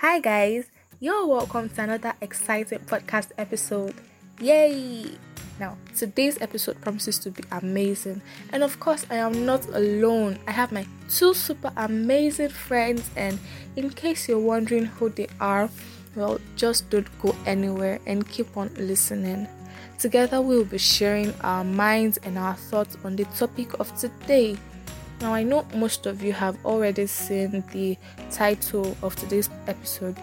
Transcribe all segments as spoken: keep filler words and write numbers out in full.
Hi guys, you're welcome to another exciting podcast episode. Yay! Now, today's episode promises to be amazing. And of course, I am not alone. I have my two super amazing friends, and in case you're wondering who they are, well, just don't go anywhere and keep on listening. Together, we will be sharing our minds and our thoughts on the topic of today. Now, I know most of you have already seen the title of today's episode,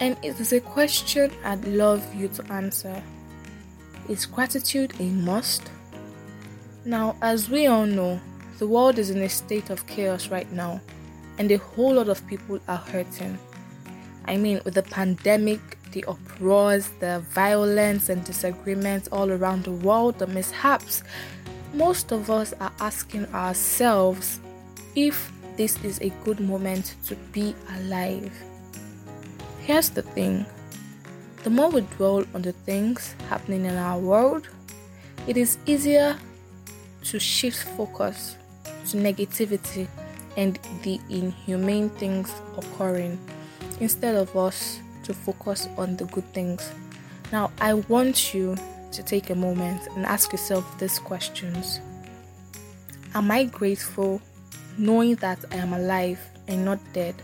and it is a question I'd love you to answer. Is gratitude a must? Now, as we all know, the world is in a state of chaos right now, and a whole lot of people are hurting. I mean, with the pandemic, the uproars, the violence and disagreements all around the world, the mishaps, most of us are asking ourselves if this is a good moment to be alive. Here's the thing. The more we dwell on the things happening in our world, it is easier to shift focus to negativity and the inhumane things occurring, instead of us to focus on the good things. Now, I want you to take a moment and ask yourself these questions. Am I grateful knowing that I am alive and not dead?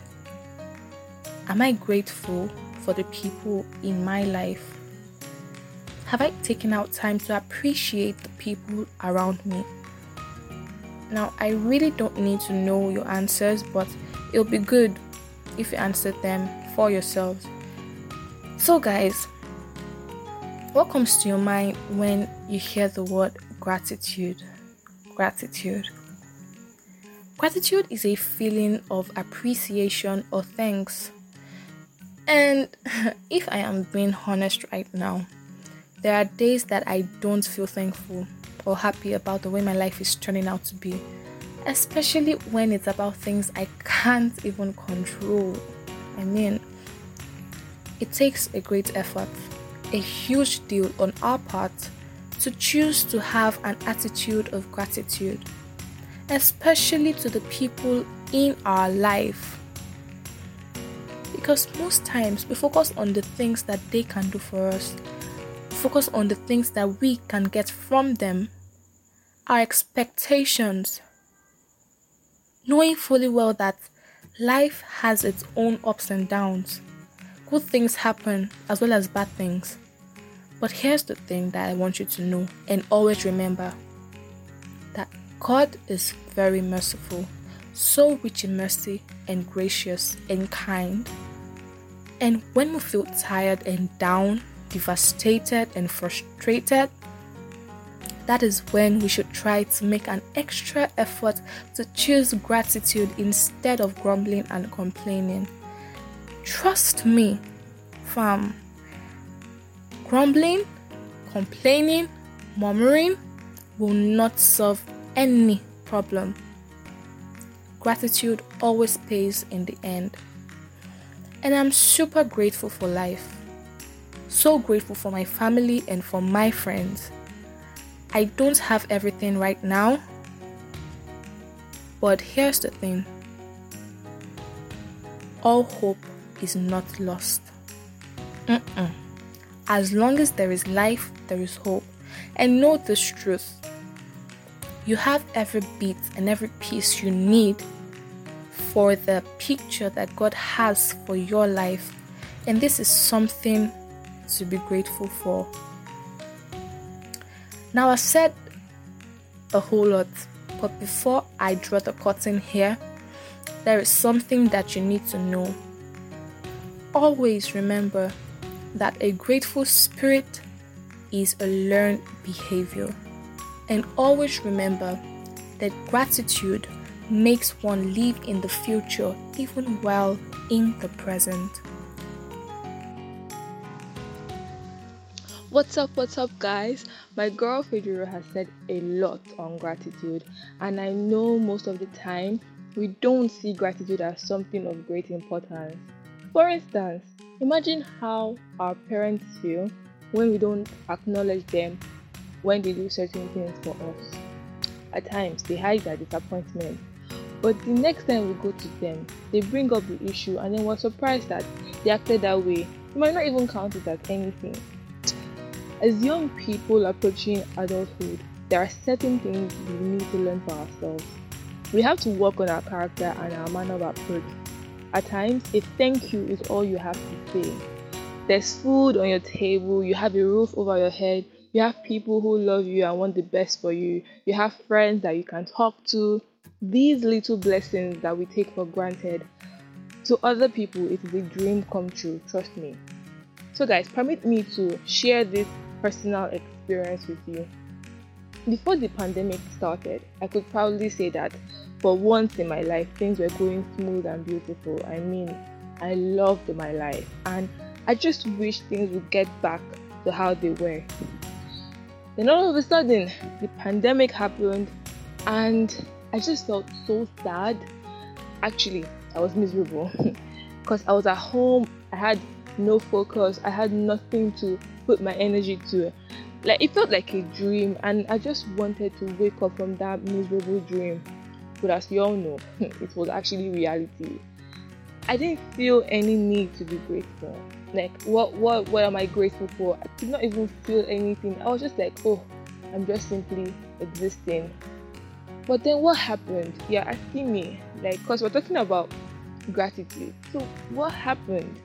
Am I grateful for the people in my life? Have I taken out time to appreciate the people around me? Now, I really don't need to know your answers, but it'll be good if you answer them for yourselves. So guys, what comes to your mind when you hear the word gratitude? Gratitude. Gratitude is a feeling of appreciation or thanks. And if I am being honest right now, there are days that I don't feel thankful or happy about the way my life is turning out to be, especially when it's about things I can't even control. I mean, it takes a great effort, a huge deal on our part to choose to have an attitude of gratitude, especially to the people in our life. Because most times we focus on the things that they can do for us, focus on the things that we can get from them, our expectations, knowing fully well that life has its own ups and downs. Good things happen as well as bad things. But here's the thing that I want you to know and always remember, that God is very merciful, so rich in mercy and gracious and kind. And when we feel tired and down, devastated and frustrated, that is when we should try to make an extra effort to choose gratitude instead of grumbling and complaining. Trust me, fam, grumbling, complaining, murmuring will not solve any problem. Gratitude always pays in the end. And I'm super grateful for life. So grateful for my family and for my friends. I don't have everything right now. But here's the thing. All hope is not lost. Mm-mm. As long as there is life, there is hope. And know this truth. You have every beat and every piece you need for the picture that God has for your life, and this is something to be grateful for. Now, I've said a whole lot, but before I draw the curtain here, there is something that you need to know. Always remember that a grateful spirit is a learned behavior, and always remember that gratitude makes one live in the future even while in the present. What's up, what's up guys? My girl Federo has said a lot on gratitude, and I know most of the time we don't see gratitude as something of great importance. For instance, imagine how our parents feel when we don't acknowledge them when they do certain things for us. At times, they hide their disappointment. But the next time we go to them, they bring up the issue and then we're surprised that they acted that way. We might not even count it as anything. As young people approaching adulthood, there are certain things we need to learn for ourselves. We have to work on our character and our manner of approach. At times, a thank you is all you have to say. There's food on your table, you have a roof over your head, you have people who love you and want the best for you, you have friends that you can talk to. These little blessings that we take for granted, to other people it is a dream come true, trust me. So guys, permit me to share this personal experience with you. Before the pandemic started, I could proudly say that for once in my life, things were going smooth and beautiful. I mean, I loved my life and I just wish things would get back to how they were. Then all of a sudden, the pandemic happened and I just felt so sad. Actually, I was miserable because I was at home. I had no focus. I had nothing to put my energy to. Like, it felt like a dream and I just wanted to wake up from that miserable dream. But as you all know, it was actually reality. I didn't feel any need to be grateful. Like, what, what, what am I grateful for? I did not even feel anything. I was just like, oh, I'm just simply existing. But then what happened? You're asking me, like, because we're talking about gratitude. So what happened?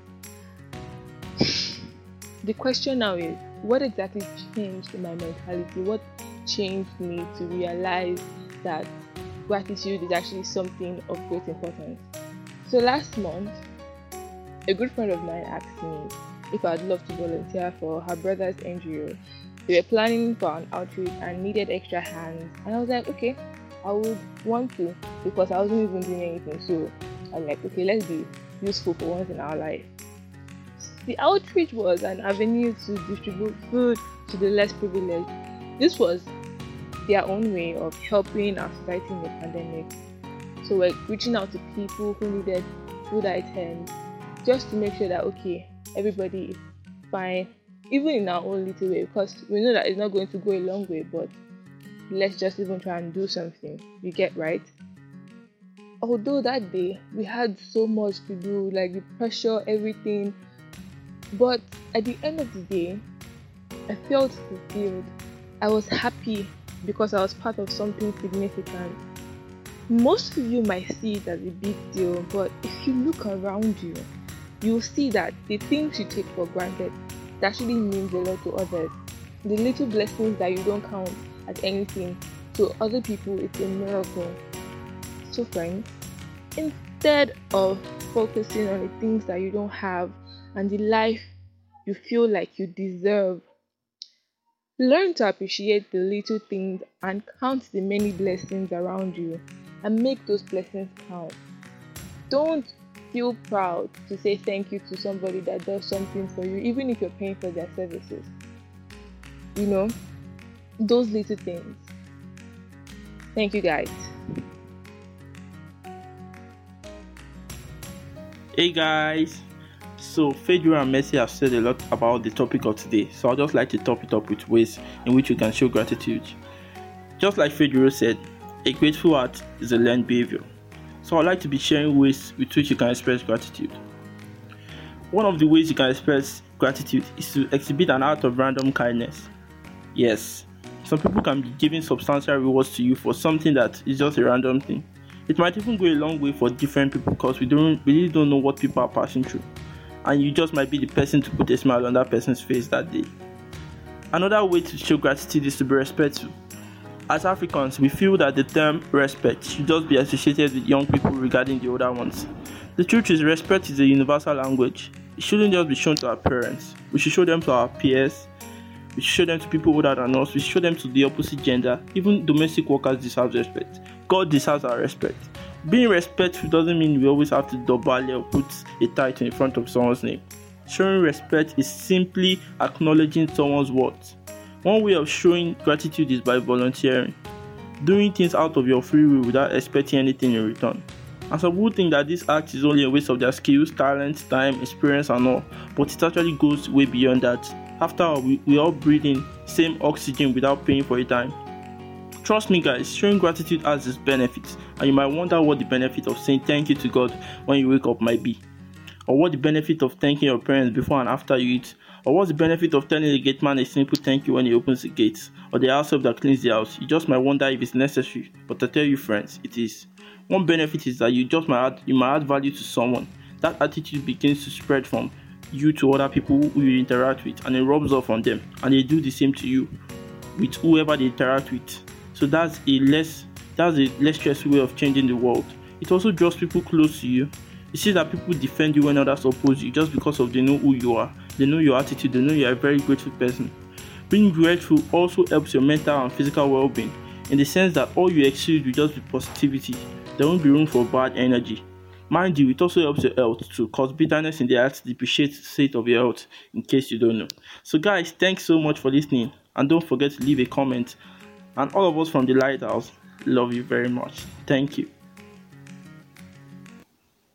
The question now is, what exactly changed my mentality? What changed me to realize that gratitude is actually something of great importance? So last month, a good friend of mine asked me if I'd love to volunteer for her brother's N G O. They were planning for an outreach and needed extra hands. And I was like, okay, I would want to, because I wasn't even doing anything. So I was like, okay, let's be useful for once in our life. The outreach was an avenue to distribute food to the less privileged. This was their own way of helping our society in the pandemic. So we're reaching out to people who needed food items just to make sure that, okay, everybody is fine, even in our own little way, because we know that it's not going to go a long way, but let's just even try and do something. You get right? Although that day we had so much to do, like the pressure, everything, but at the end of the day, I felt fulfilled. I was happy because I was part of something significant. Most of you might see it as a big deal, but if you look around you, you'll see that the things you take for granted actually means a lot to others. The little blessings that you don't count as anything to other people, it's a miracle. So friends, instead of focusing on the things that you don't have and the life you feel like you deserve, learn to appreciate the little things and count the many blessings around you. And make those blessings count. Don't feel proud to say thank you to somebody that does something for you, even if you're paying for their services. You know, those little things. Thank you, guys. Hey, guys. So, Fedra and Mercy have said a lot about the topic of today. So, I'd just like to top it up with ways in which you can show gratitude. Just like Fedra said, a grateful heart is a learned behavior, so I'd like to be sharing ways with which you can express gratitude. One of the ways you can express gratitude is to exhibit an act of random kindness. Yes, some people can be giving substantial rewards to you for something that is just a random thing. It might even go a long way for different people because we don't really don't know what people are passing through, and you just might be the person to put a smile on that person's face that day. Another way to show gratitude is to be respectful. As Africans, we feel that the term respect should just be associated with young people regarding the older ones. The truth is, respect is a universal language. It shouldn't just be shown to our parents. We should show them to our peers. We should show them to people older than us. We should show them to the opposite gender. Even domestic workers deserve respect. God deserves our respect. Being respectful doesn't mean we always have to dobale or put a title in front of someone's name. Showing respect is simply acknowledging someone's worth. One way of showing gratitude is by volunteering, doing things out of your free will without expecting anything in return. And some people think that this act is only a waste of their skills, talents, time, experience and all, but it actually goes way beyond that. After all, we, we all breathe in same oxygen without paying for a dime. Trust me guys, showing gratitude has its benefits And you might wonder what the benefit of saying thank you to God when you wake up might be, or what the benefit of thanking your parents before and after you eat, or what's the benefit of telling the gate man a simple thank you when he opens the gates, or the housewife that cleans the house. You just might wonder if it's necessary, but I tell you friends, it is. One benefit is that you just might add, you might add value to someone. That attitude begins to spread from you to other people who you interact with, and it rubs off on them, and they do the same to you with whoever they interact with. So that's a less that's a less stressful way of changing the world. It also draws people close to you. You see that people defend you when others oppose you just because of they know who you are, they know your attitude, they know you are a very grateful person. Being grateful also helps your mental and physical well-being, in the sense that all you exude will just be positivity. There won't be room for bad energy. Mind you, it also helps your health too, cause bitterness in the heart depreciates the state of your health, in case you don't know. So guys, thanks so much for listening, and don't forget to leave a comment. And all of us from the Lighthouse love you very much. Thank you.